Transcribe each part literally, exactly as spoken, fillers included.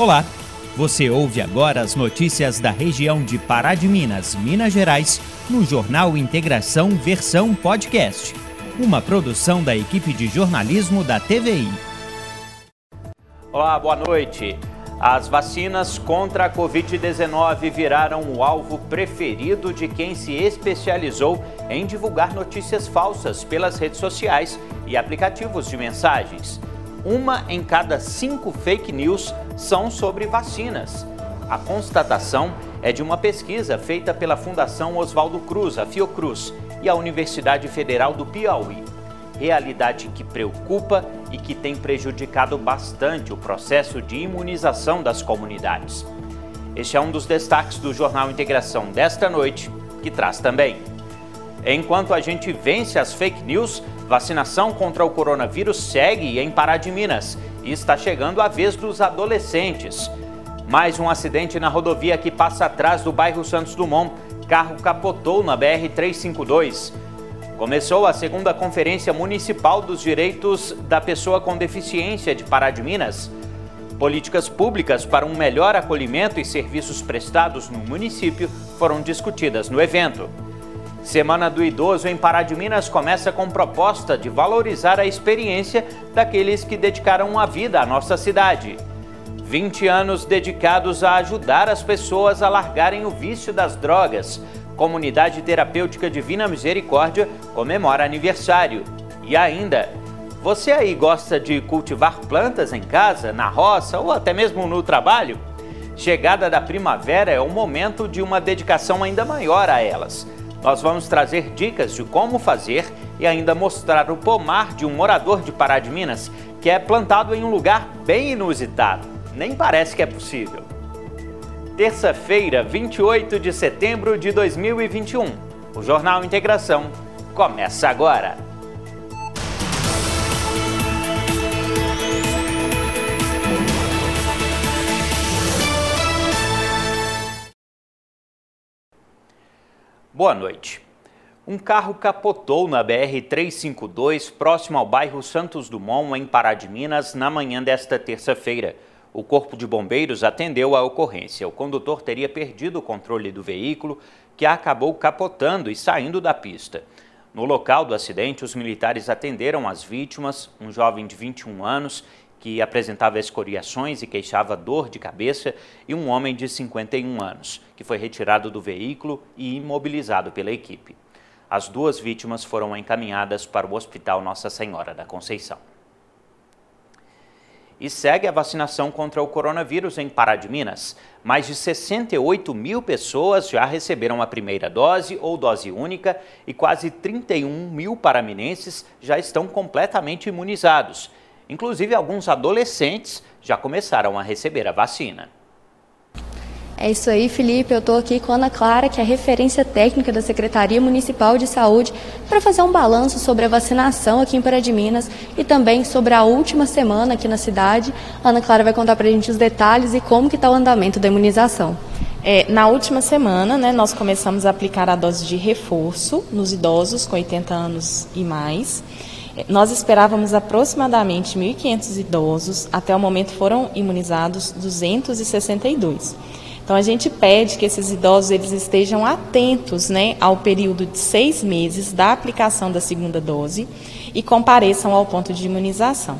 Olá, você ouve agora as notícias da região de Pará de Minas, Minas Gerais, no Jornal Integração versão podcast, uma produção da equipe de jornalismo da T V I. Olá, boa noite. As vacinas contra a Covid dezenove viraram o alvo preferido de quem se especializou em divulgar notícias falsas pelas redes sociais e aplicativos de mensagens. Uma em cada cinco fake news são sobre vacinas. A constatação é de uma pesquisa feita pela Fundação Oswaldo Cruz, a Fiocruz, e a Universidade Federal do Piauí. Realidade que preocupa e que tem prejudicado bastante o processo de imunização das comunidades. Este é um dos destaques do Jornal Integração desta noite, que traz também: enquanto a gente vence as fake news, vacinação contra o coronavírus segue em Pará de Minas e está chegando a vez dos adolescentes. Mais um acidente na rodovia que passa atrás do bairro Santos Dumont. Carro capotou na B R trezentos e cinquenta e dois. Começou a segunda Conferência Municipal dos Direitos da Pessoa com Deficiência de Pará de Minas. Políticas públicas para um melhor acolhimento e serviços prestados no município foram discutidas no evento. Semana do Idoso em Pará de Minas começa com proposta de valorizar a experiência daqueles que dedicaram a vida à nossa cidade. vinte anos dedicados a ajudar as pessoas a largarem o vício das drogas. Comunidade Terapêutica Divina Misericórdia comemora aniversário. E ainda, você aí gosta de cultivar plantas em casa, na roça ou até mesmo no trabalho? Chegada da primavera é o momento de uma dedicação ainda maior a elas. Nós vamos trazer dicas de como fazer e ainda mostrar o pomar de um morador de Pará de Minas que é plantado em um lugar bem inusitado. Nem parece que é possível. Terça-feira, vinte e oito de setembro de dois mil e vinte e um. O Jornal Integração começa agora. Boa noite. Um carro capotou na B R trezentos e cinquenta e dois, próximo ao bairro Santos Dumont, em Pará de Minas, na manhã desta terça-feira. O Corpo de Bombeiros atendeu à ocorrência. O condutor teria perdido o controle do veículo, que acabou capotando e saindo da pista. No local do acidente, os militares atenderam as vítimas, um jovem de vinte e um anos, que apresentava escoriações e queixava dor de cabeça, e um homem de cinquenta e um anos, que foi retirado do veículo e imobilizado pela equipe. As duas vítimas foram encaminhadas para o Hospital Nossa Senhora da Conceição. E segue a vacinação contra o coronavírus em Pará de Minas. Mais de sessenta e oito mil pessoas já receberam a primeira dose ou dose única e quase trinta e um mil paraminenses já estão completamente imunizados. Inclusive, alguns adolescentes já começaram a receber a vacina. É isso aí, Felipe. Eu estou aqui com a Ana Clara, que é referência técnica da Secretaria Municipal de Saúde, para fazer um balanço sobre a vacinação aqui em Pará de Minas e também sobre a última semana aqui na cidade. A Ana Clara vai contar para a gente os detalhes e como que está o andamento da imunização. É, na última semana, né, nós começamos a aplicar a dose de reforço nos idosos com oitenta anos e mais. Nós esperávamos aproximadamente mil e quinhentos idosos, até o momento foram imunizados duzentos e sessenta e dois. Então a gente pede que esses idosos eles estejam atentos, né, ao período de seis meses da aplicação da segunda dose e compareçam ao ponto de imunização.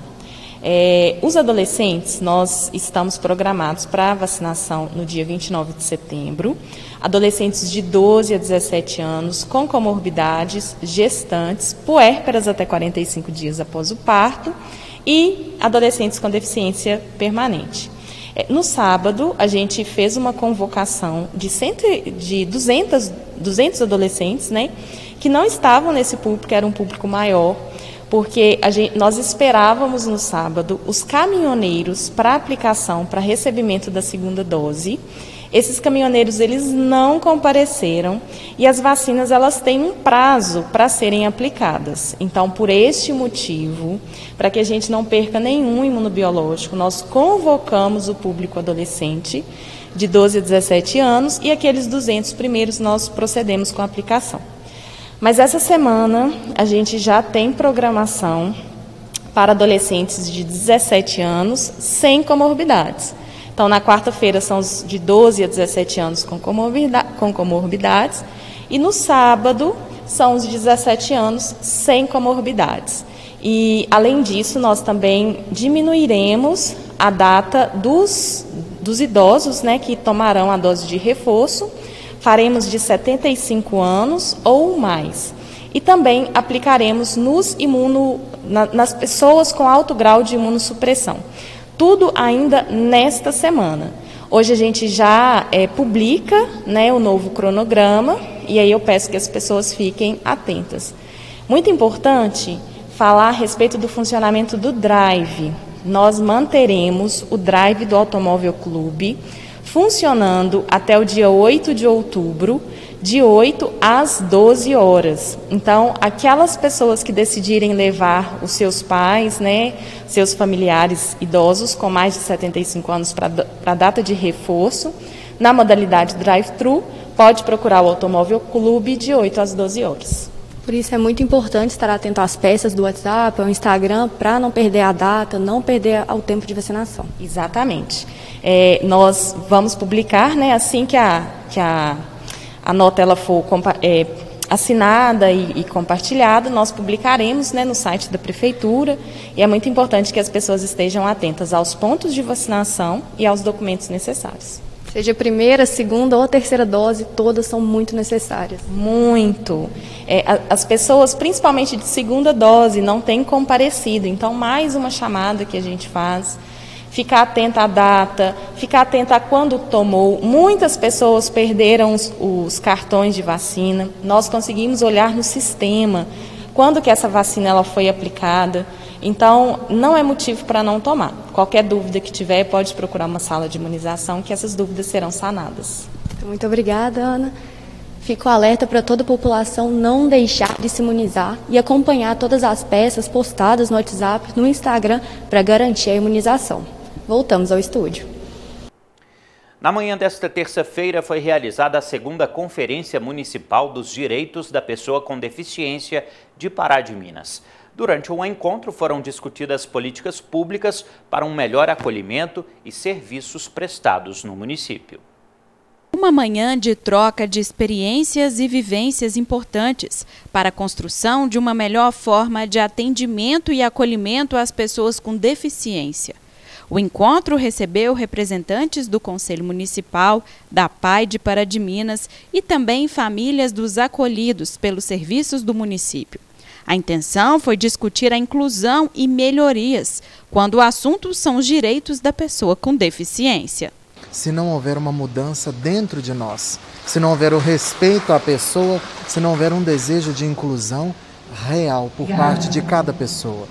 É, os adolescentes, nós estamos programados para a vacinação no dia vinte e nove de setembro, adolescentes de doze a dezessete anos, com comorbidades, gestantes, puérperas até quarenta e cinco dias após o parto e adolescentes com deficiência permanente. É, no sábado, a gente fez uma convocação de, cento, de duzentos adolescentes, né, que não estavam nesse público, era um público maior, porque a gente, nós esperávamos no sábado os caminhoneiros para aplicação, para recebimento da segunda dose. Esses caminhoneiros, eles não compareceram e as vacinas, elas têm um prazo para serem aplicadas. Então, por este motivo, para que a gente não perca nenhum imunobiológico, nós convocamos o público adolescente de doze a dezessete anos e aqueles duzentos primeiros nós procedemos com a aplicação. Mas essa semana a gente já tem programação para adolescentes de dezessete anos sem comorbidades. Então, na quarta-feira, são os de doze a dezessete anos com comorbidades. E no sábado, são os de dezessete anos sem comorbidades. E, além disso, nós também diminuiremos a data dos, dos idosos, né, que tomarão a dose de reforço. Faremos de setenta e cinco anos ou mais. E também aplicaremos nos imuno, na, nas pessoas com alto grau de imunossupressão. Tudo ainda nesta semana. Hoje a gente já é, publica, né, o novo cronograma, e aí eu peço que as pessoas fiquem atentas. Muito importante falar a respeito do funcionamento do drive. Nós manteremos o drive do Automóvel Clube funcionando até o dia oito de outubro, de oito às doze horas. Então, aquelas pessoas que decidirem levar os seus pais, né, seus familiares idosos com mais de setenta e cinco anos para a data de reforço, na modalidade drive-thru, pode procurar o Automóvel Clube de oito às doze horas. Por isso é muito importante estar atento às peças do WhatsApp, ao Instagram, para não perder a data, não perder o tempo de vacinação. Exatamente. É, nós vamos publicar, né, assim que a, que a, a nota ela for é, assinada e, e compartilhada, nós publicaremos, né, no site da Prefeitura, e é muito importante que as pessoas estejam atentas aos pontos de vacinação e aos documentos necessários. Seja a primeira, a segunda ou a terceira dose, todas são muito necessárias. Muito. É, as pessoas, principalmente de segunda dose, não têm comparecido. Então, mais uma chamada que a gente faz. Ficar atenta à data, ficar atenta a quando tomou. Muitas pessoas perderam os, os cartões de vacina. Nós conseguimos olhar no sistema quando que essa vacina ela foi aplicada. Então, não é motivo para não tomar. Qualquer dúvida que tiver, pode procurar uma sala de imunização, que essas dúvidas serão sanadas. Muito obrigada, Ana. Fico alerta para toda a população não deixar de se imunizar e acompanhar todas as peças postadas no WhatsApp, no Instagram, para garantir a imunização. Voltamos ao estúdio. Na manhã desta terça-feira foi realizada a segunda Conferência Municipal dos Direitos da Pessoa com Deficiência de Pará de Minas. Durante o encontro foram discutidas políticas públicas para um melhor acolhimento e serviços prestados no município. Uma manhã de troca de experiências e vivências importantes para a construção de uma melhor forma de atendimento e acolhimento às pessoas com deficiência. O encontro recebeu representantes do Conselho Municipal, da P A I de Pará de Minas e também famílias dos acolhidos pelos serviços do município. A intenção foi discutir a inclusão e melhorias, quando o assunto são os direitos da pessoa com deficiência. Se não houver uma mudança dentro de nós, se não houver o respeito à pessoa, se não houver um desejo de inclusão real por parte de cada pessoa.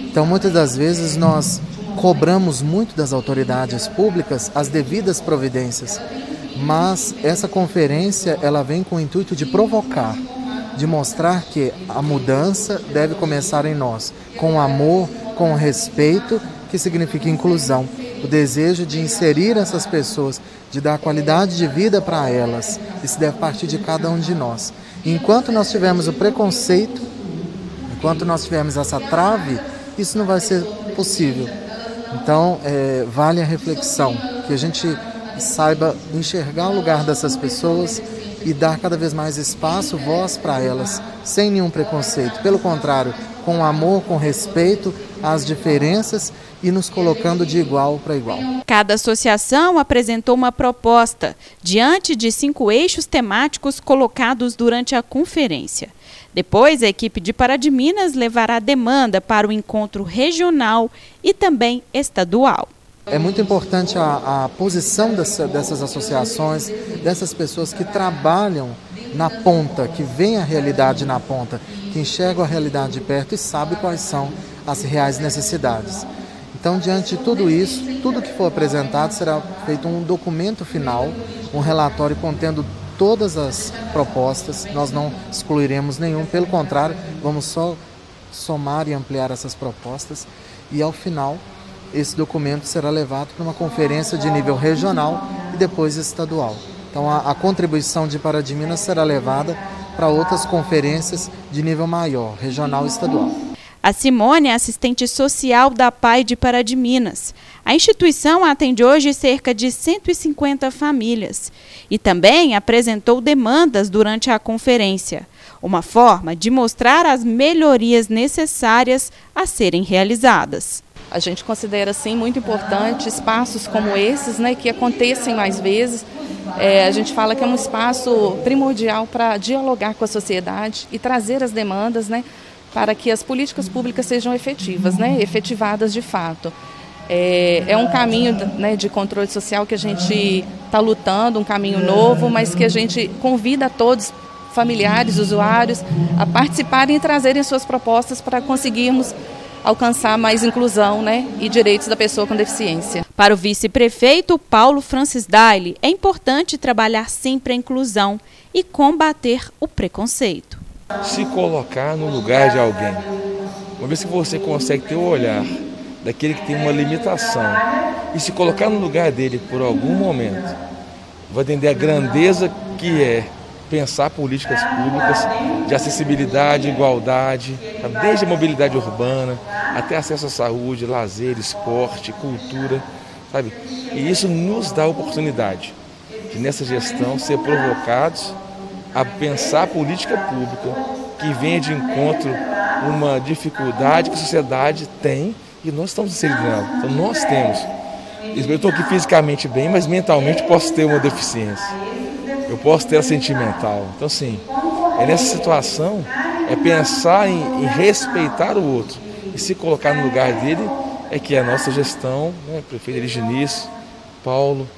Então, muitas das vezes, nós cobramos muito das autoridades públicas as devidas providências, mas essa conferência ela vem com o intuito de provocar, de mostrar que a mudança deve começar em nós, com amor, com respeito, que significa inclusão. O desejo de inserir essas pessoas, de dar qualidade de vida para elas. Isso deve partir de cada um de nós. Enquanto nós tivermos o preconceito, enquanto nós tivermos essa trave, isso não vai ser possível. Então, é, vale a reflexão, que a gente saiba enxergar o lugar dessas pessoas e dar cada vez mais espaço, voz para elas, sem nenhum preconceito. Pelo contrário, com amor, com respeito às diferenças e nos colocando de igual para igual. Cada associação apresentou uma proposta, diante de cinco eixos temáticos colocados durante a conferência. Depois, a equipe de Pará de Minas levará demanda para o encontro regional e também estadual. É muito importante a, a posição dessa, dessas associações, dessas pessoas que trabalham na ponta, que veem a realidade na ponta, que enxergam a realidade de perto e sabem quais são as reais necessidades. Então, diante de tudo isso, tudo que for apresentado será feito um documento final, um relatório contendo todas as propostas. Nós não excluiremos nenhum, pelo contrário, vamos só somar e ampliar essas propostas e, ao final, esse documento será levado para uma conferência de nível regional e depois estadual. Então, a, a contribuição de Pará de Minas será levada para outras conferências de nível maior, regional e estadual. A Simone é assistente social da P A I de Pará de Minas. A instituição atende hoje cerca de cento e cinquenta famílias e também apresentou demandas durante a conferência, uma forma de mostrar as melhorias necessárias a serem realizadas. A gente considera, sim, muito importante espaços como esses, né, que acontecem mais vezes. É, a gente fala que é um espaço primordial para dialogar com a sociedade e trazer as demandas, né, para que as políticas públicas sejam efetivas, né, efetivadas de fato. É, é um caminho, né, de controle social que a gente está lutando, um caminho novo, mas que a gente convida a todos, familiares, usuários, a participarem e trazerem suas propostas para conseguirmos alcançar mais inclusão, né, e direitos da pessoa com deficiência. Para o vice-prefeito Paulo Francis Daile, é importante trabalhar sempre a inclusão e combater o preconceito. Se colocar no lugar de alguém, uma vez que você consegue ter o olhar daquele que tem uma limitação e se colocar no lugar dele por algum momento, vai entender a grandeza que é pensar políticas públicas de acessibilidade, igualdade, desde a mobilidade urbana até acesso à saúde, lazer, esporte, cultura, sabe? E isso nos dá a oportunidade de, nessa gestão, ser provocados a pensar política pública que venha de encontro uma dificuldade que a sociedade tem e nós estamos inseridos nela. Então, nós temos. Eu estou aqui fisicamente bem, mas mentalmente posso ter uma deficiência. Eu posso ter a sentimental. Então, sim, é nessa situação, é pensar em, em respeitar o outro e se colocar no lugar dele, é que a nossa gestão, né, prefeito Eligenis, Paulo,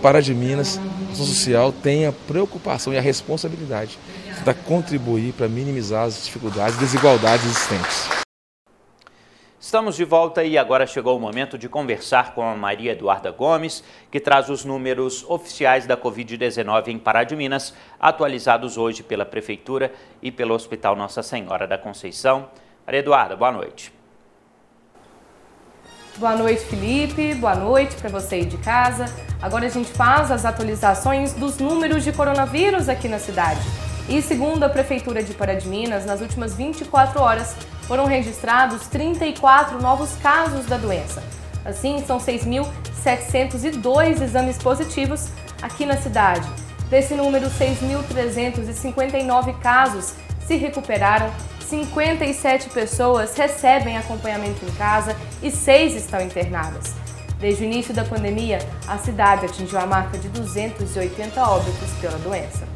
Pará de Minas, ação social, tem a preocupação e a responsabilidade de contribuir para minimizar as dificuldades e desigualdades existentes. Estamos de volta e agora chegou o momento de conversar com a Maria Eduarda Gomes, que traz os números oficiais da Covid dezenove em Pará de Minas, atualizados hoje pela Prefeitura e pelo Hospital Nossa Senhora da Conceição. Maria Eduarda, boa noite. Boa noite, Felipe. Boa noite para você aí de casa. Agora a gente faz as atualizações dos números de coronavírus aqui na cidade. E segundo a Prefeitura de Pará de Minas, nas últimas vinte e quatro horas foram registrados trinta e quatro novos casos da doença. Assim, são seis mil setecentos e dois exames positivos aqui na cidade. Desse número, seis mil trezentos e cinquenta e nove casos se recuperaram, cinquenta e sete pessoas recebem acompanhamento em casa e seis estão internadas. Desde o início da pandemia, a cidade atingiu a marca de duzentos e oitenta óbitos pela doença.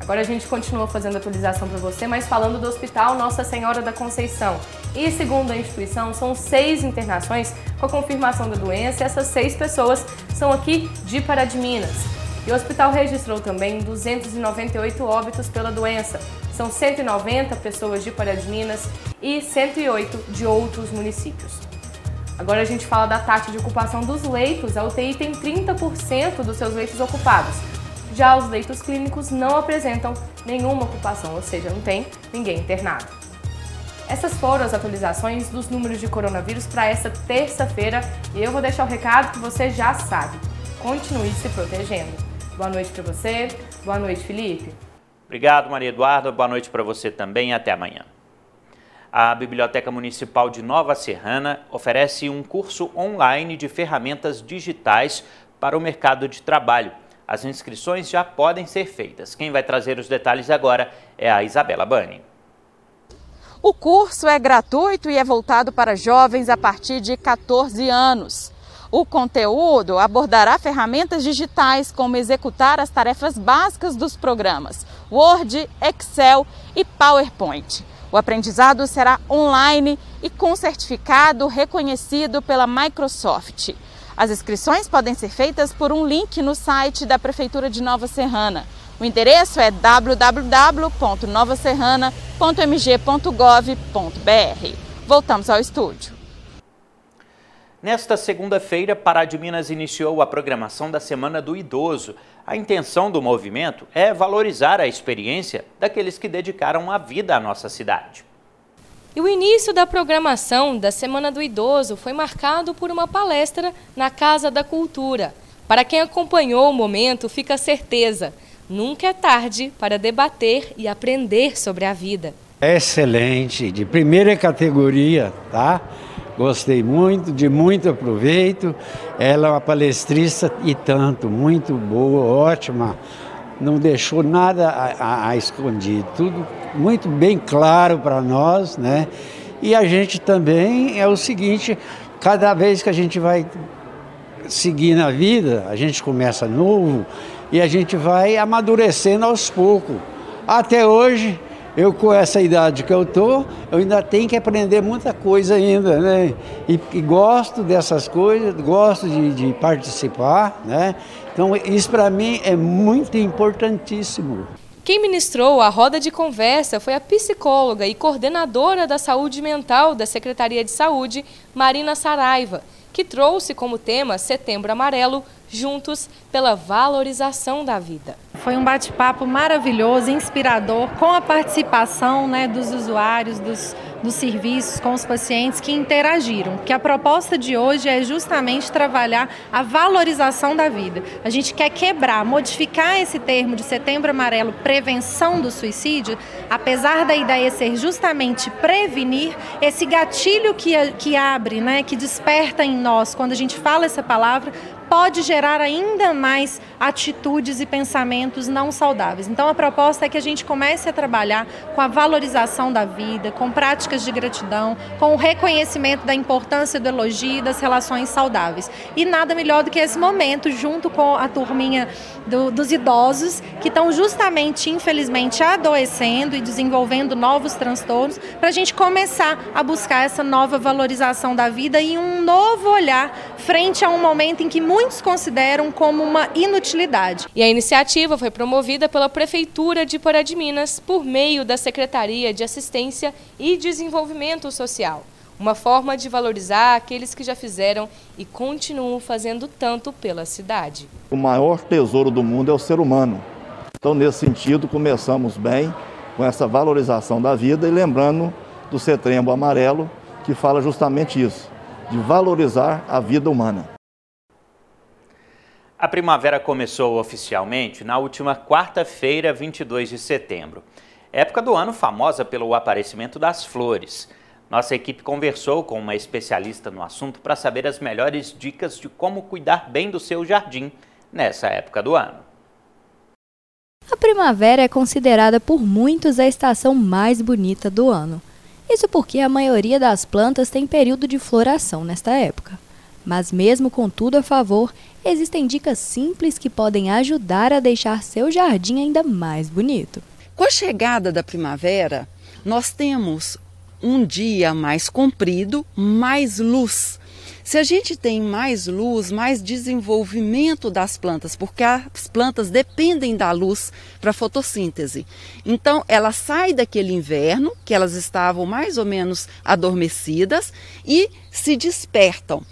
Agora a gente continua fazendo atualização para você, mas falando do Hospital Nossa Senhora da Conceição. E segundo a instituição, são seis internações com a confirmação da doença e essas seis pessoas são aqui de Pará de Minas. E o hospital registrou também duzentos e noventa e oito óbitos pela doença. São cento e noventa pessoas de Pará de Minas e cento e oito de outros municípios. Agora a gente fala da taxa de ocupação dos leitos. A U T I tem trinta por cento dos seus leitos ocupados. Já os leitos clínicos não apresentam nenhuma ocupação, ou seja, não tem ninguém internado. Essas foram as atualizações dos números de coronavírus para esta terça-feira e eu vou deixar o recado que você já sabe. Continue se protegendo. Boa noite para você, boa noite, Felipe. Obrigado, Maria Eduarda, boa noite para você também e até amanhã. A Biblioteca Municipal de Nova Serrana oferece um curso online de ferramentas digitais para o mercado de trabalho. As inscrições já podem ser feitas. Quem vai trazer os detalhes agora é a Isabela Bani. O curso é gratuito e é voltado para jovens a partir de quatorze anos. O conteúdo abordará ferramentas digitais como executar as tarefas básicas dos programas Word, Excel e PowerPoint. O aprendizado será online e com certificado reconhecido pela Microsoft. As inscrições podem ser feitas por um link no site da Prefeitura de Nova Serrana. O endereço é w w w ponto nova serrana ponto m g ponto gov ponto b r. Voltamos ao estúdio. Nesta segunda-feira, Pará de Minas iniciou a programação da Semana do Idoso. A intenção do movimento é valorizar a experiência daqueles que dedicaram a vida à nossa cidade. E o início da programação da Semana do Idoso foi marcado por uma palestra na Casa da Cultura. Para quem acompanhou o momento, fica a certeza, nunca é tarde para debater e aprender sobre a vida. Excelente, de primeira categoria, tá? Gostei muito, de muito aproveito. Ela é uma palestrista e tanto, muito boa, ótima. Não deixou nada a, a, a esconder, tudo muito bem claro para nós, né? E a gente também é o seguinte, cada vez que a gente vai seguir na vida, a gente começa novo e a gente vai amadurecendo aos poucos. Até hoje, eu com essa idade que eu tô, eu ainda tenho que aprender muita coisa ainda, né? E, e gosto dessas coisas, gosto de, de participar, né? Então isso para mim é muito importantíssimo. Quem ministrou a roda de conversa foi a psicóloga e coordenadora da saúde mental da Secretaria de Saúde, Marina Saraiva, que trouxe como tema Setembro Amarelo, juntos pela valorização da vida. Foi um bate-papo maravilhoso, inspirador, com a participação, né, dos usuários, dos, dos serviços, com os pacientes que interagiram. Porque a proposta de hoje é justamente trabalhar a valorização da vida. A gente quer quebrar, modificar esse termo de Setembro Amarelo, prevenção do suicídio, apesar da ideia ser justamente prevenir esse gatilho que, que abre, né, que desperta em nós, quando a gente fala essa palavra, pode gerar ainda mais atitudes e pensamentos não saudáveis. Então a proposta é que a gente comece a trabalhar com a valorização da vida, com práticas de gratidão, com o reconhecimento da importância do elogio e das relações saudáveis. E nada melhor do que esse momento, junto com a turminha do, dos idosos, que estão justamente, infelizmente, adoecendo e desenvolvendo novos transtornos, para a gente começar a buscar essa nova valorização da vida e um novo olhar frente a um momento em que muitos consideram como uma inutilidade. E a iniciativa foi promovida pela Prefeitura de Pará de Minas por meio da Secretaria de Assistência e Desenvolvimento Social. Uma forma de valorizar aqueles que já fizeram e continuam fazendo tanto pela cidade. O maior tesouro do mundo é o ser humano. Então, nesse sentido, começamos bem com essa valorização da vida e lembrando do Setembro Amarelo, que fala justamente isso, de valorizar a vida humana. A primavera começou oficialmente na última quarta-feira, vinte e dois de setembro. Época do ano famosa pelo aparecimento das flores. Nossa equipe conversou com uma especialista no assunto para saber as melhores dicas de como cuidar bem do seu jardim nessa época do ano. A primavera é considerada por muitos a estação mais bonita do ano. Isso porque a maioria das plantas tem período de floração nesta época. Mas mesmo com tudo a favor, existem dicas simples que podem ajudar a deixar seu jardim ainda mais bonito. Com a chegada da primavera, nós temos um dia mais comprido, mais luz. Se a gente tem mais luz, mais desenvolvimento das plantas, porque as plantas dependem da luz para a fotossíntese. Então, ela sai daquele inverno, que elas estavam mais ou menos adormecidas, e se despertam.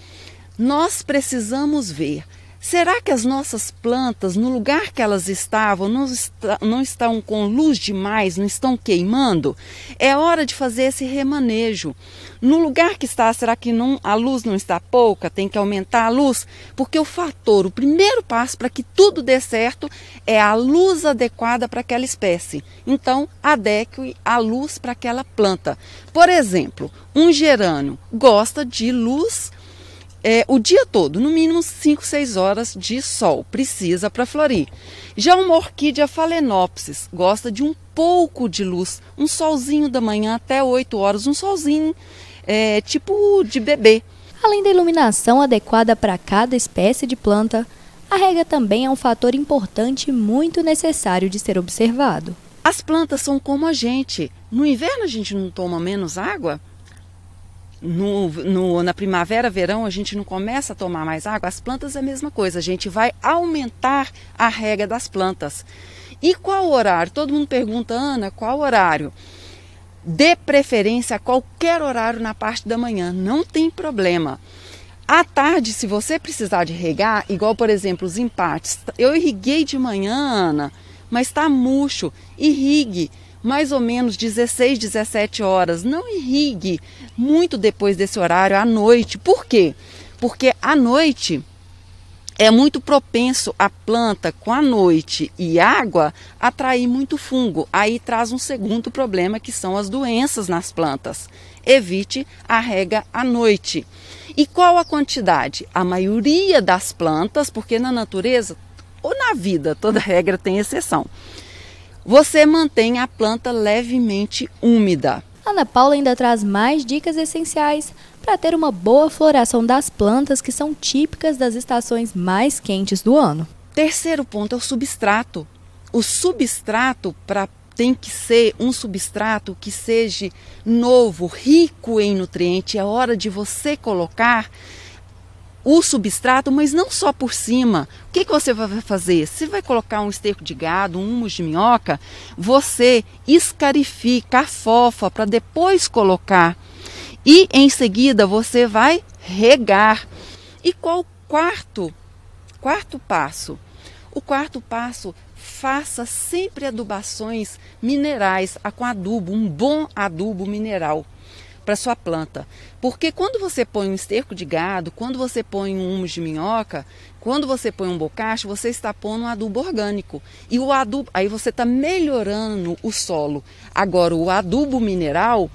Nós precisamos ver, será que as nossas plantas, no lugar que elas estavam, não, está, não estão com luz demais, não estão queimando? É hora de fazer esse remanejo. No lugar que está, será que não, a luz não está pouca, tem que aumentar a luz? Porque o fator, o primeiro passo para que tudo dê certo é a luz adequada para aquela espécie. Então, adeque a luz para aquela planta. Por exemplo, um gerânio gosta de luz É, o dia todo, no mínimo cinco, seis horas de sol, precisa para florir. Já uma orquídea Phalaenopsis gosta de um pouco de luz, um solzinho da manhã até oito horas, um solzinho é, tipo de bebê. Além da iluminação adequada para cada espécie de planta, a rega também é um fator importante e muito necessário de ser observado. As plantas são como a gente. No inverno a gente não toma menos água? No, no, na primavera, verão, a gente não começa a tomar mais água, as plantas é a mesma coisa, a gente vai aumentar a rega das plantas. E qual horário? Todo mundo pergunta, Ana, qual horário? Dê preferência a qualquer horário na parte da manhã, não tem problema. À tarde, se você precisar de regar, igual por exemplo os empates, eu irriguei de manhã, Ana, mas está murcho, irrigue. Mais ou menos dezesseis, dezessete horas, não irrigue muito depois desse horário, à noite. Por quê? Porque à noite é muito propenso a planta com a noite e água atrair muito fungo. Aí traz um segundo problema, que são as doenças nas plantas. Evite a rega à noite. E qual a quantidade? A maioria das plantas, porque na natureza ou na vida, toda regra tem exceção. Você mantém a planta levemente úmida. Ana Paula ainda traz mais dicas essenciais para ter uma boa floração das plantas que são típicas das estações mais quentes do ano. Terceiro ponto é o substrato. O substrato pra, tem que ser um substrato que seja novo, rico em nutriente. É hora de você colocar o substrato, mas não só por cima. O que que você vai fazer? Você vai colocar um esterco de gado, um humus de minhoca, você escarifica, afofa, para depois colocar. E em seguida você vai regar. E qual o quarto? Quarto passo. O quarto passo, faça sempre adubações minerais, com adubo, um bom adubo mineral para sua planta, porque quando você põe um esterco de gado, quando você põe um humus de minhoca, quando você põe um bocacho, você está pondo um adubo orgânico, e o adubo, aí você está melhorando o solo. Agora, o adubo mineral,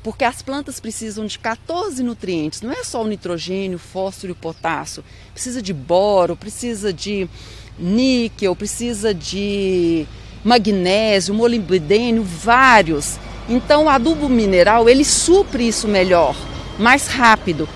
porque as plantas precisam de quatorze nutrientes, não é só o nitrogênio, fósforo e potássio, precisa de boro, precisa de níquel, precisa de magnésio, molibdênio, vários. Então o adubo mineral, ele supre isso melhor, mais rápido.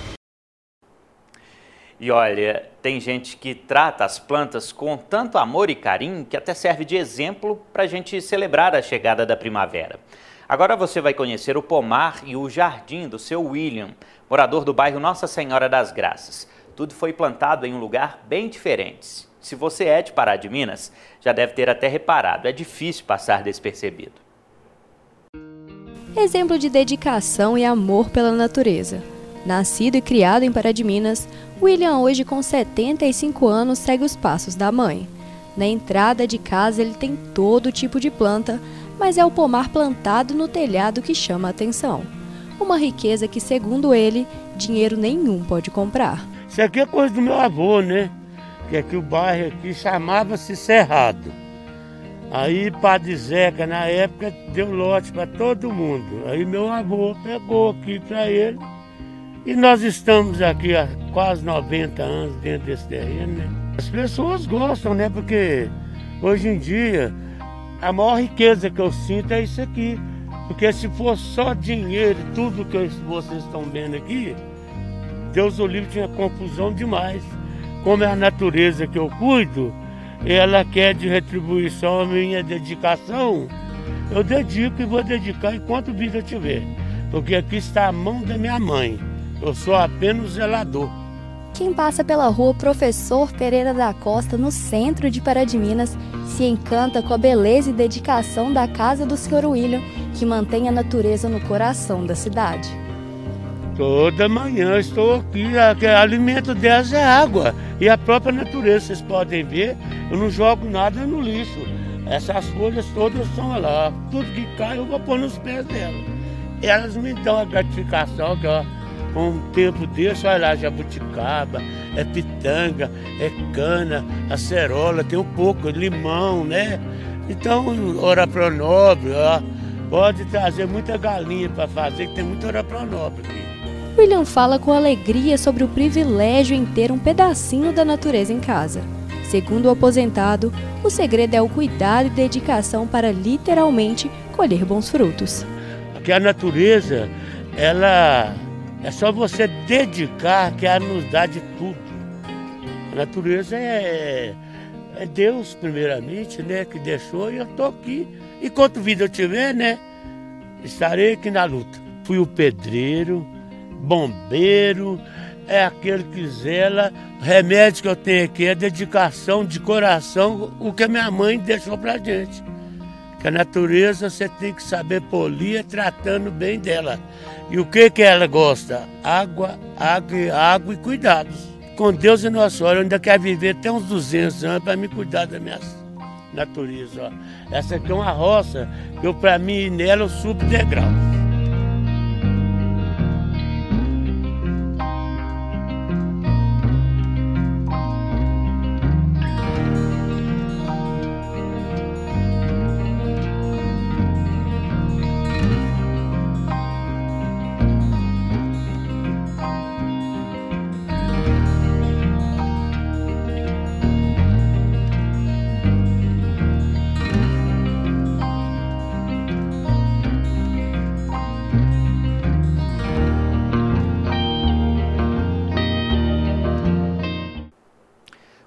E olha, tem gente que trata as plantas com tanto amor e carinho que até serve de exemplo para a gente celebrar a chegada da primavera. Agora você vai conhecer o pomar e o jardim do seu William, morador do bairro Nossa Senhora das Graças. Tudo foi plantado em um lugar bem diferente. Se você é de Pará de Minas, já deve ter até reparado, é difícil passar despercebido. Exemplo de dedicação e amor pela natureza. Nascido e criado em Pará de Minas, William hoje com setenta e cinco anos segue os passos da mãe. Na entrada de casa ele tem todo tipo de planta, mas é o pomar plantado no telhado que chama a atenção. Uma riqueza que, segundo ele, dinheiro nenhum pode comprar. Isso aqui é coisa do meu avô, né? Que aqui o bairro aqui chamava-se Cerrado. Aí Padre Zeca, na época, deu lote para todo mundo. Aí meu avô pegou aqui para ele. E nós estamos aqui há quase noventa anos dentro desse terreno, né? As pessoas gostam, né? Porque hoje em dia a maior riqueza que eu sinto é isso aqui. Porque se for só dinheiro, tudo que vocês estão vendo aqui, Deus o livre, tinha confusão demais. Como é a natureza que eu cuido, ela quer de retribuição a minha dedicação, eu dedico e vou dedicar enquanto vida eu tiver, porque aqui está a mão da minha mãe, eu sou apenas zelador. Quem passa pela rua Professor Pereira da Costa, no centro de Pará de Minas, se encanta com a beleza e dedicação da casa do senhor William, que mantém a natureza no coração da cidade. Toda manhã eu estou aqui, o alimento delas é água e a própria natureza, vocês podem ver, eu não jogo nada no lixo. Essas folhas todas são lá, tudo que cai eu vou pôr nos pés delas. Elas me dão a gratificação, que ó, com o tempo desse, olha lá, jabuticaba, é pitanga, é cana, acerola, tem um pouco, limão, né? Então, ora pro nobre, ó, pode trazer muita galinha para fazer, que tem muita ora pro nobre aqui. William fala com alegria sobre o privilégio em ter um pedacinho da natureza em casa. Segundo o aposentado, o segredo é o cuidado e dedicação para literalmente colher bons frutos. Porque a natureza, ela é só você dedicar, que ela nos dá de tudo. A natureza é, é Deus, primeiramente, né, que deixou, e eu estou aqui. Enquanto vida eu tiver, né, estarei aqui na luta. Fui o pedreiro, bombeiro, é aquele que zela. O remédio que eu tenho aqui é dedicação de coração, o que a minha mãe deixou pra gente. Que a natureza você tem que saber polir, tratando bem dela. E o que que ela gosta? Água, água, água e cuidados. Com Deus e Nossa Senhora, eu ainda quero viver até uns duzentos anos para me cuidar da minha natureza. Ó. Essa aqui é uma roça, eu para mim nela eu subo degrau.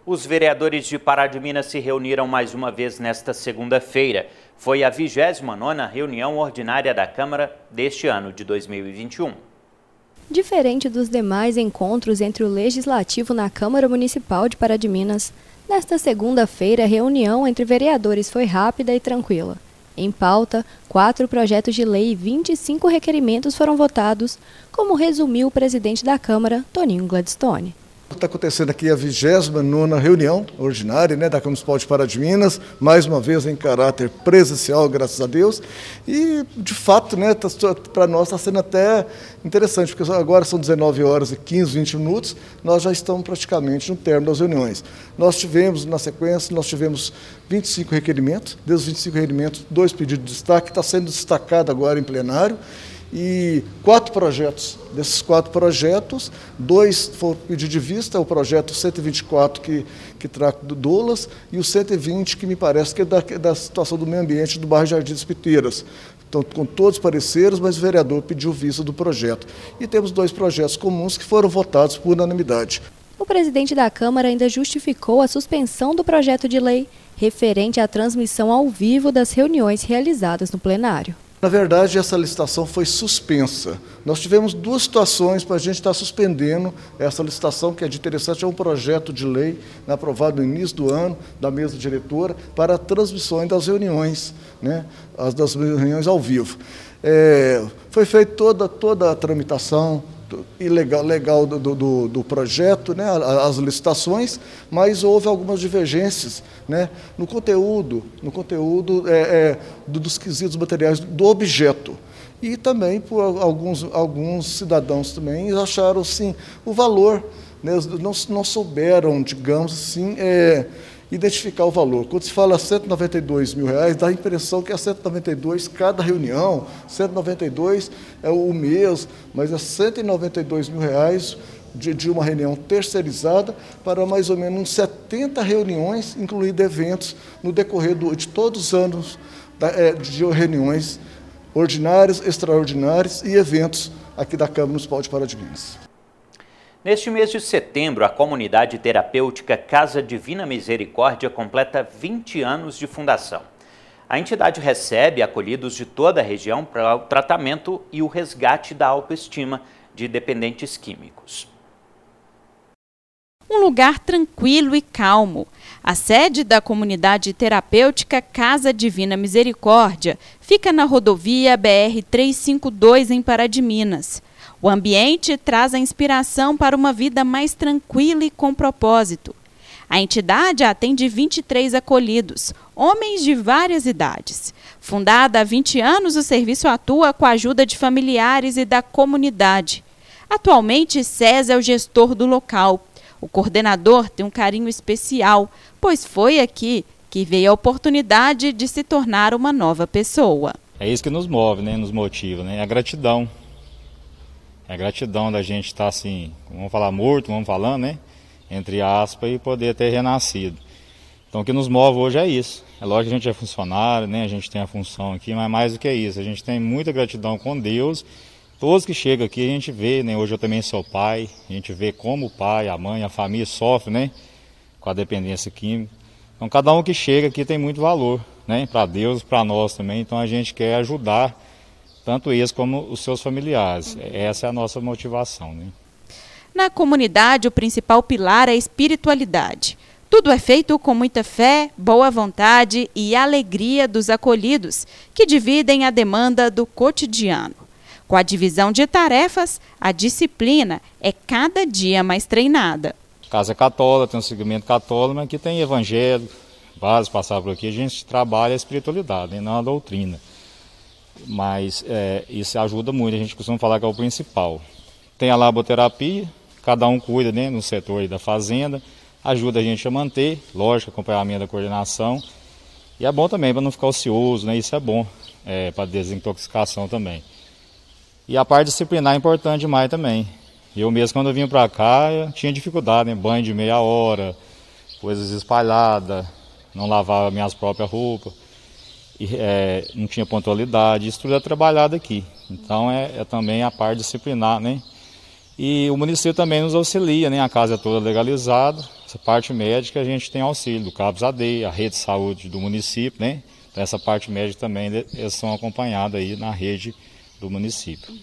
Os vereadores de Pará de Minas se reuniram mais uma vez nesta segunda-feira. Foi a vigésima nona reunião ordinária da Câmara deste ano de dois mil e vinte e um. Diferente dos demais encontros entre o Legislativo na Câmara Municipal de Pará de Minas, nesta segunda-feira a reunião entre vereadores foi rápida e tranquila. Em pauta, quatro projetos de lei e vinte e cinco requerimentos foram votados, como resumiu o presidente da Câmara, Toninho Gladstone. Está acontecendo aqui a vigésima nona reunião ordinária, né, da Câmara Municipal de Pará de Minas, mais uma vez em caráter presencial, graças a Deus. E, de fato, né, tá, para nós está sendo até interessante, porque agora são dezenove horas e quinze, vinte minutos, nós já estamos praticamente no término das reuniões. Nós tivemos, na sequência, nós tivemos vinte e cinco requerimentos, desses vinte e cinco requerimentos, dois pedidos de destaque, está sendo destacado agora em plenário. E quatro projetos, desses quatro projetos, dois foram pedidos de vista, o projeto cento e vinte e quatro que, que trata do Dolas e o cento e vinte que me parece que é da, da situação do meio ambiente do bairro Jardim das Piteiras. Então, com todos pareceres, mas o vereador pediu vista do projeto. E temos dois projetos comuns que foram votados por unanimidade. O presidente da Câmara ainda justificou a suspensão do projeto de lei referente à transmissão ao vivo das reuniões realizadas no plenário. Na verdade, essa licitação foi suspensa. Nós tivemos duas situações para a gente estar suspendendo essa licitação, que é de interessante, é um projeto de lei aprovado no início do ano, da mesa diretora, para a transmissão das reuniões, né, as das reuniões ao vivo. É, foi feita toda, toda a tramitação ilegal, legal do, do, do projeto, né, as licitações, mas houve algumas divergências, né, no conteúdo, no conteúdo é, é, do, dos quesitos materiais do objeto. E também por alguns, alguns cidadãos também acharam assim, o valor, né, não, não souberam, digamos assim, é, identificar o valor. Quando se fala cento e noventa e dois mil reais, dá a impressão que é cento e noventa e dois cada reunião, cento e noventa e dois é o mês, mas é cento e noventa e dois mil reais de, de uma reunião terceirizada para mais ou menos setenta reuniões, incluindo eventos, no decorrer do, de todos os anos da, é, de reuniões ordinárias, extraordinárias e eventos aqui da Câmara Municipal de Pará de Minas. Neste mês de setembro, a Comunidade Terapêutica Casa Divina Misericórdia completa vinte anos de fundação. A entidade recebe acolhidos de toda a região para o tratamento e o resgate da autoestima de dependentes químicos. Um lugar tranquilo e calmo. A sede da Comunidade Terapêutica Casa Divina Misericórdia fica na rodovia B R trezentos e cinquenta e dois em Pará de Minas. O ambiente traz a inspiração para uma vida mais tranquila e com propósito. A entidade atende vinte e três acolhidos, homens de várias idades. Fundada há vinte anos, o serviço atua com a ajuda de familiares e da comunidade. Atualmente, César é o gestor do local. O coordenador tem um carinho especial, pois foi aqui que veio a oportunidade de se tornar uma nova pessoa. É isso que nos move, né? Nos motiva, né? A gratidão. É a gratidão da gente estar assim, vamos falar morto, vamos falando, né? Entre aspas, e poder ter renascido. Então o que nos move hoje é isso. É lógico que a gente é funcionário, né? A gente tem a função aqui, mas mais do que isso. A gente tem muita gratidão com Deus. Todos que chegam aqui a gente vê, né? Hoje eu também sou pai, a gente vê como o pai, a mãe, a família sofre, né? Com a dependência química. Então cada um que chega aqui tem muito valor, né? Para Deus, para nós também. Então a gente quer ajudar tanto eles como os seus familiares. Essa é a nossa motivação, né? Na comunidade, o principal pilar é a espiritualidade. Tudo é feito com muita fé, boa vontade e alegria dos acolhidos, que dividem a demanda do cotidiano. Com a divisão de tarefas, a disciplina é cada dia mais treinada. A casa é católica, tem um segmento católico, mas aqui tem evangelho, vários passaram por aqui. A gente trabalha a espiritualidade, né? Não a doutrina. Mas é, isso ajuda muito, a gente costuma falar que é o principal. Tem a laboterapia, cada um cuida, né, no setor aí da fazenda, ajuda a gente a manter, lógico, acompanhamento da coordenação. E é bom também para não ficar ocioso, né, isso é bom, é, para desintoxicação também. E a parte disciplinar é importante demais também. Eu mesmo, quando eu vim para cá, eu tinha dificuldade, né, banho de meia hora, coisas espalhadas, não lavava minhas próprias roupas. É, não tinha pontualidade, isso tudo é trabalhado aqui. Então é, é também a parte disciplinar, né? E o município também nos auxilia, né? A casa é toda legalizada, Essa parte médica a gente tem auxílio do CAPS-A D, a rede de saúde do município, né? Então essa parte médica também, eles são acompanhados aí na rede do município.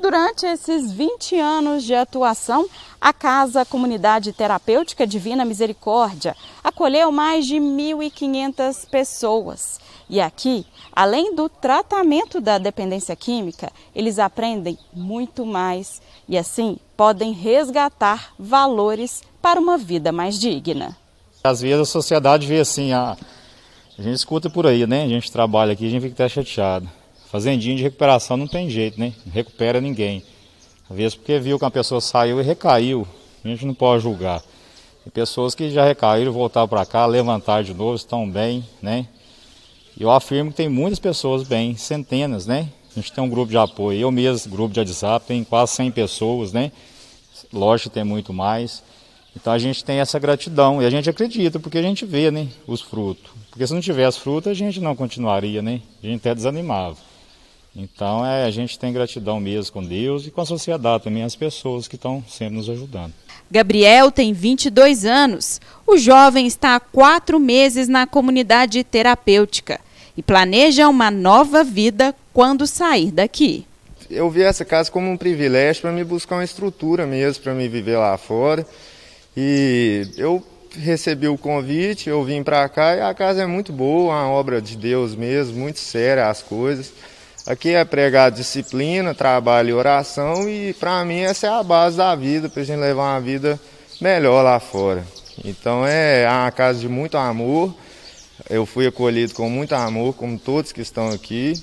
Durante esses vinte anos de atuação, a Casa Comunidade Terapêutica Divina Misericórdia acolheu mais de mil e quinhentas pessoas. E aqui, além do tratamento da dependência química, eles aprendem muito mais e assim podem resgatar valores para uma vida mais digna. Às vezes a sociedade vê assim, a, a gente escuta por aí, né? A gente trabalha aqui, a gente fica até chateado. Fazendinha de recuperação não tem jeito, né? Não recupera ninguém. Às vezes porque viu que uma pessoa saiu e recaiu. A gente não pode julgar. Tem pessoas que já recaíram, voltaram para cá, levantaram de novo, estão bem, né? E eu afirmo que tem muitas pessoas bem, centenas, né? A gente tem um grupo de apoio. Eu mesmo, grupo de WhatsApp, tem quase cem pessoas, né? Lógico, tem muito mais. Então a gente tem essa gratidão e a gente acredita, porque a gente vê, né, os frutos. Porque se não tivesse fruto, a gente não continuaria, né? A gente até desanimava. Então é, a gente tem gratidão mesmo com Deus e com a sociedade também, as pessoas que estão sempre nos ajudando. Gabriel tem vinte e dois anos. O jovem está há quatro meses na comunidade terapêutica e planeja uma nova vida quando sair daqui. Eu vi essa casa como um privilégio para me buscar uma estrutura mesmo, para me viver lá fora. E eu recebi o convite, eu vim para cá e a casa é muito boa, uma obra de Deus mesmo, muito séria as coisas. Aqui é pregado disciplina, trabalho e oração e para mim essa é a base da vida, para a gente levar uma vida melhor lá fora. Então é uma casa de muito amor, eu fui acolhido com muito amor, como todos que estão aqui.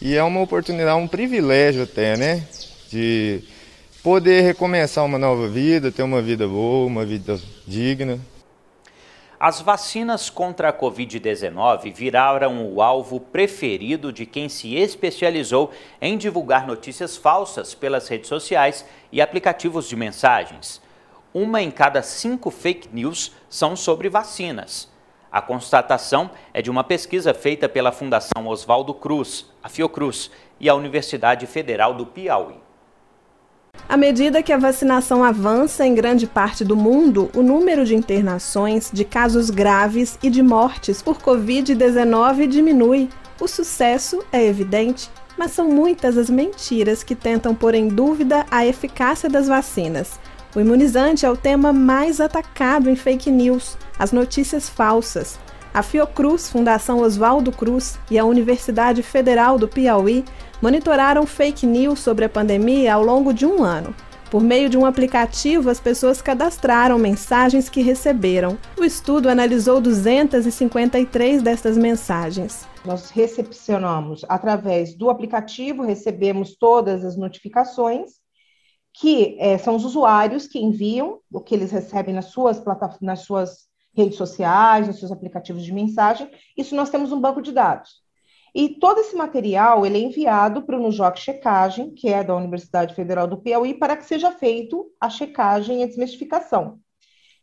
E é uma oportunidade, um privilégio até, né? De poder recomeçar uma nova vida, ter uma vida boa, uma vida digna. As vacinas contra a Covid dezenove viraram o alvo preferido de quem se especializou em divulgar notícias falsas pelas redes sociais e aplicativos de mensagens. Uma em cada cinco fake news são sobre vacinas. A constatação é de uma pesquisa feita pela Fundação Oswaldo Cruz, a Fiocruz, e a Universidade Federal do Piauí. À medida que a vacinação avança em grande parte do mundo, o número de internações, de casos graves e de mortes por Covid dezenove diminui. O sucesso é evidente, mas são muitas as mentiras que tentam pôr em dúvida a eficácia das vacinas. O imunizante é o tema mais atacado em fake news, as notícias falsas. A Fiocruz, Fundação Oswaldo Cruz e a Universidade Federal do Piauí monitoraram fake news sobre a pandemia ao longo de um ano. Por meio de um aplicativo, as pessoas cadastraram mensagens que receberam. O estudo analisou duzentas e cinquenta e três dessas mensagens. Nós recepcionamos através do aplicativo, recebemos todas as notificações, que é, são os usuários que enviam o que eles recebem nas suas plataformas, nas suas redes sociais, nos seus aplicativos de mensagem. Isso nós temos um banco de dados. E todo esse material ele é enviado para o N U J O C Checagem, que é da Universidade Federal do Piauí, para que seja feito a checagem e a desmistificação.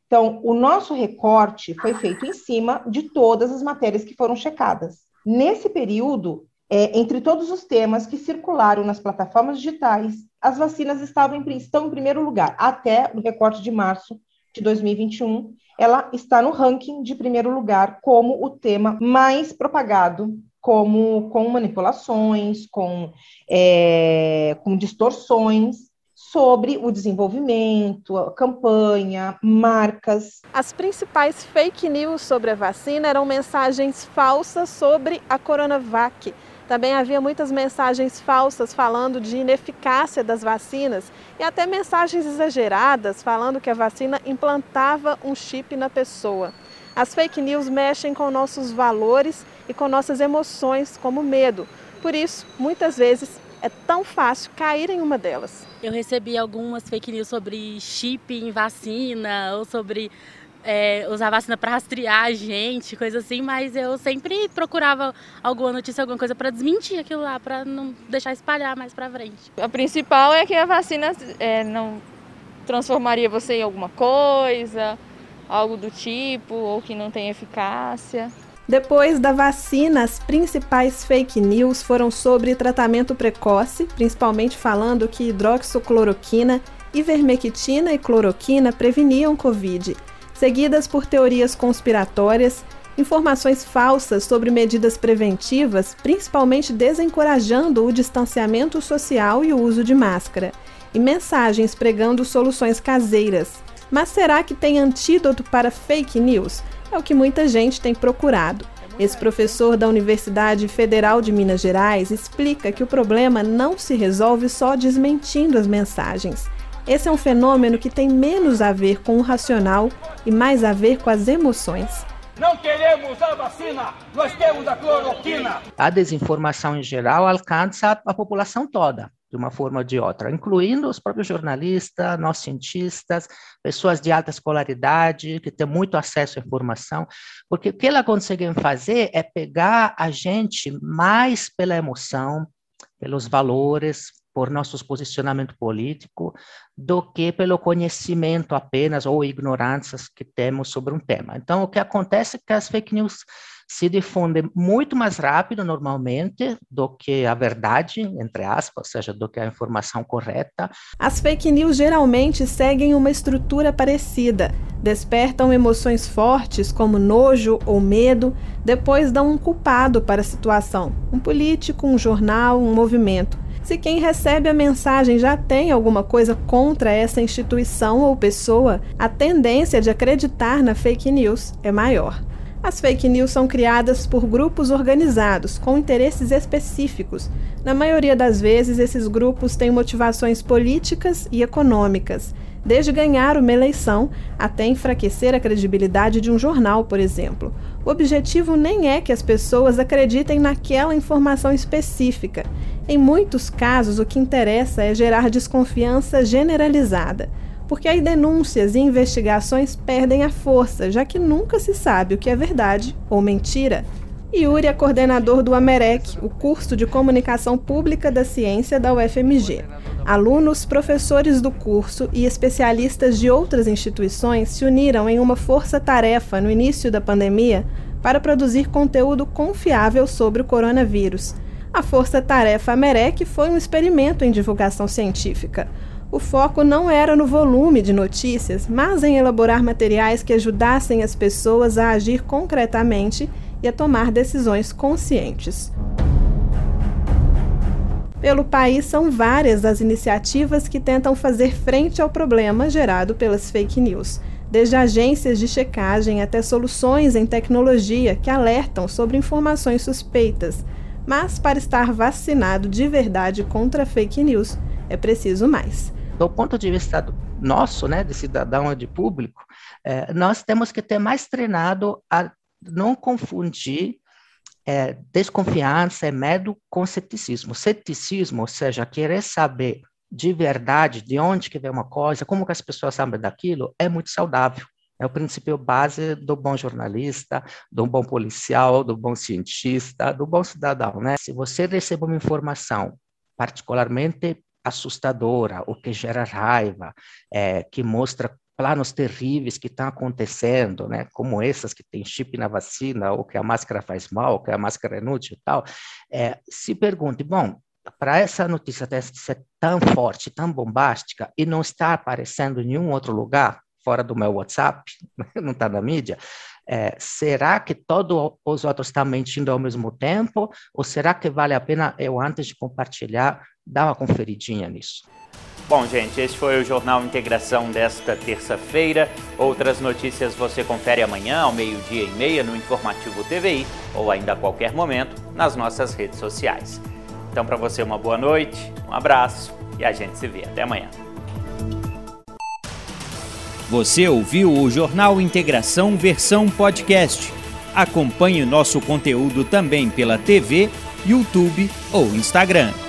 Então, o nosso recorte foi feito em cima de todas as matérias que foram checadas. Nesse período, é, entre todos os temas que circularam nas plataformas digitais, as vacinas estavam em, estão em primeiro lugar, até o recorte de março de dois mil e vinte e um, ela está no ranking de primeiro lugar como o tema mais propagado, como com manipulações, com, é, com distorções sobre o desenvolvimento, a campanha, marcas. As principais fake news sobre a vacina eram mensagens falsas sobre a Coronavac. Também havia muitas mensagens falsas falando de ineficácia das vacinas e até mensagens exageradas falando que a vacina implantava um chip na pessoa. As fake news mexem com nossos valores e com nossas emoções, como medo. Por isso, muitas vezes, é tão fácil cair em uma delas. Eu recebi algumas fake news sobre chip em vacina ou sobre é, usar vacina para rastrear a gente, coisa assim, mas eu sempre procurava alguma notícia, alguma coisa para desmentir aquilo lá, para não deixar espalhar mais para frente. A principal é que a vacina é, não transformaria você em alguma coisa, algo do tipo, ou que não tem eficácia. Depois da vacina, as principais fake news foram sobre tratamento precoce, principalmente falando que hidroxicloroquina, ivermectina e cloroquina preveniam Covid. seguidas por teorias conspiratórias, informações falsas sobre medidas preventivas, principalmente desencorajando o distanciamento social e o uso de máscara, e mensagens pregando soluções caseiras. Mas será que tem antídoto para fake news? É o que muita gente tem procurado. Esse professor da Universidade Federal de Minas Gerais explica que o problema não se resolve só desmentindo as mensagens. Esse é um fenômeno que tem menos a ver com o racional e mais a ver com as emoções. Não queremos a vacina, nós temos a cloroquina. A desinformação em geral alcança a população toda, de uma forma ou de outra, incluindo os próprios jornalistas, nós cientistas, pessoas de alta escolaridade, que têm muito acesso à informação, porque o que elas conseguem fazer é pegar a gente mais pela emoção, pelos valores, por nossos posicionamentos políticos, do que pelo conhecimento apenas ou ignorâncias que temos sobre um tema. Então, o que acontece é que as fake news se difundem muito mais rápido, normalmente, do que a verdade, entre aspas, ou seja, do que a informação correta. As fake news geralmente seguem uma estrutura parecida. Despertam emoções fortes, como nojo ou medo, depois dão um culpado para a situação, um político, um jornal, um movimento. Se quem recebe a mensagem já tem alguma coisa contra essa instituição ou pessoa, a tendência de acreditar na fake news é maior. As fake news são criadas por grupos organizados, com interesses específicos. Na maioria das vezes, esses grupos têm motivações políticas e econômicas, desde ganhar uma eleição até enfraquecer a credibilidade de um jornal, por exemplo. O objetivo nem é que as pessoas acreditem naquela informação específica. Em muitos casos, o que interessa é gerar desconfiança generalizada, porque aí denúncias e investigações perdem a força, já que nunca se sabe o que é verdade ou mentira. Yuri é coordenador do AMEREC, o curso de Comunicação Pública da Ciência da U F M G. Alunos, professores do curso e especialistas de outras instituições se uniram em uma força-tarefa no início da pandemia para produzir conteúdo confiável sobre o coronavírus. A força-tarefa AMEREC foi um experimento em divulgação científica. O foco não era no volume de notícias, mas em elaborar materiais que ajudassem as pessoas a agir concretamente e a tomar decisões conscientes. Pelo país, são várias as iniciativas que tentam fazer frente ao problema gerado pelas fake news, desde agências de checagem até soluções em tecnologia que alertam sobre informações suspeitas. Mas para estar vacinado de verdade contra fake news, é preciso mais. Do ponto de vista nosso, né, de cidadão e de público, eh, nós temos que ter mais treinado a não confundir eh, desconfiança e medo com ceticismo. Ceticismo, ou seja, querer saber de verdade de onde que vem uma coisa, como que as pessoas sabem daquilo, é muito saudável. É o princípio base do bom jornalista, do bom policial, do bom cientista, do bom cidadão, né? Se você recebe uma informação particularmente assustadora, ou que gera raiva, é, que mostra planos terríveis que estão acontecendo, né? Como essas que tem chip na vacina, ou que a máscara faz mal, ou que a máscara é inútil e tal, é, se pergunte, bom, para essa notícia ser tão forte, tão bombástica, e não está aparecendo em nenhum outro lugar, fora do meu WhatsApp, não está na mídia, é, será que todos os outros estão mentindo ao mesmo tempo? Ou será que vale a pena eu, antes de compartilhar, dar uma conferidinha nisso? Bom, gente, esse foi o Jornal Integração desta terça-feira. Outras notícias você confere amanhã, ao meio-dia e meia, no Informativo T V I, ou ainda a qualquer momento, nas nossas redes sociais. Então, para você, uma boa noite, um abraço e a gente se vê. Até amanhã. Você ouviu o Jornal Integração versão podcast. Acompanhe nosso conteúdo também pela T V, YouTube ou Instagram.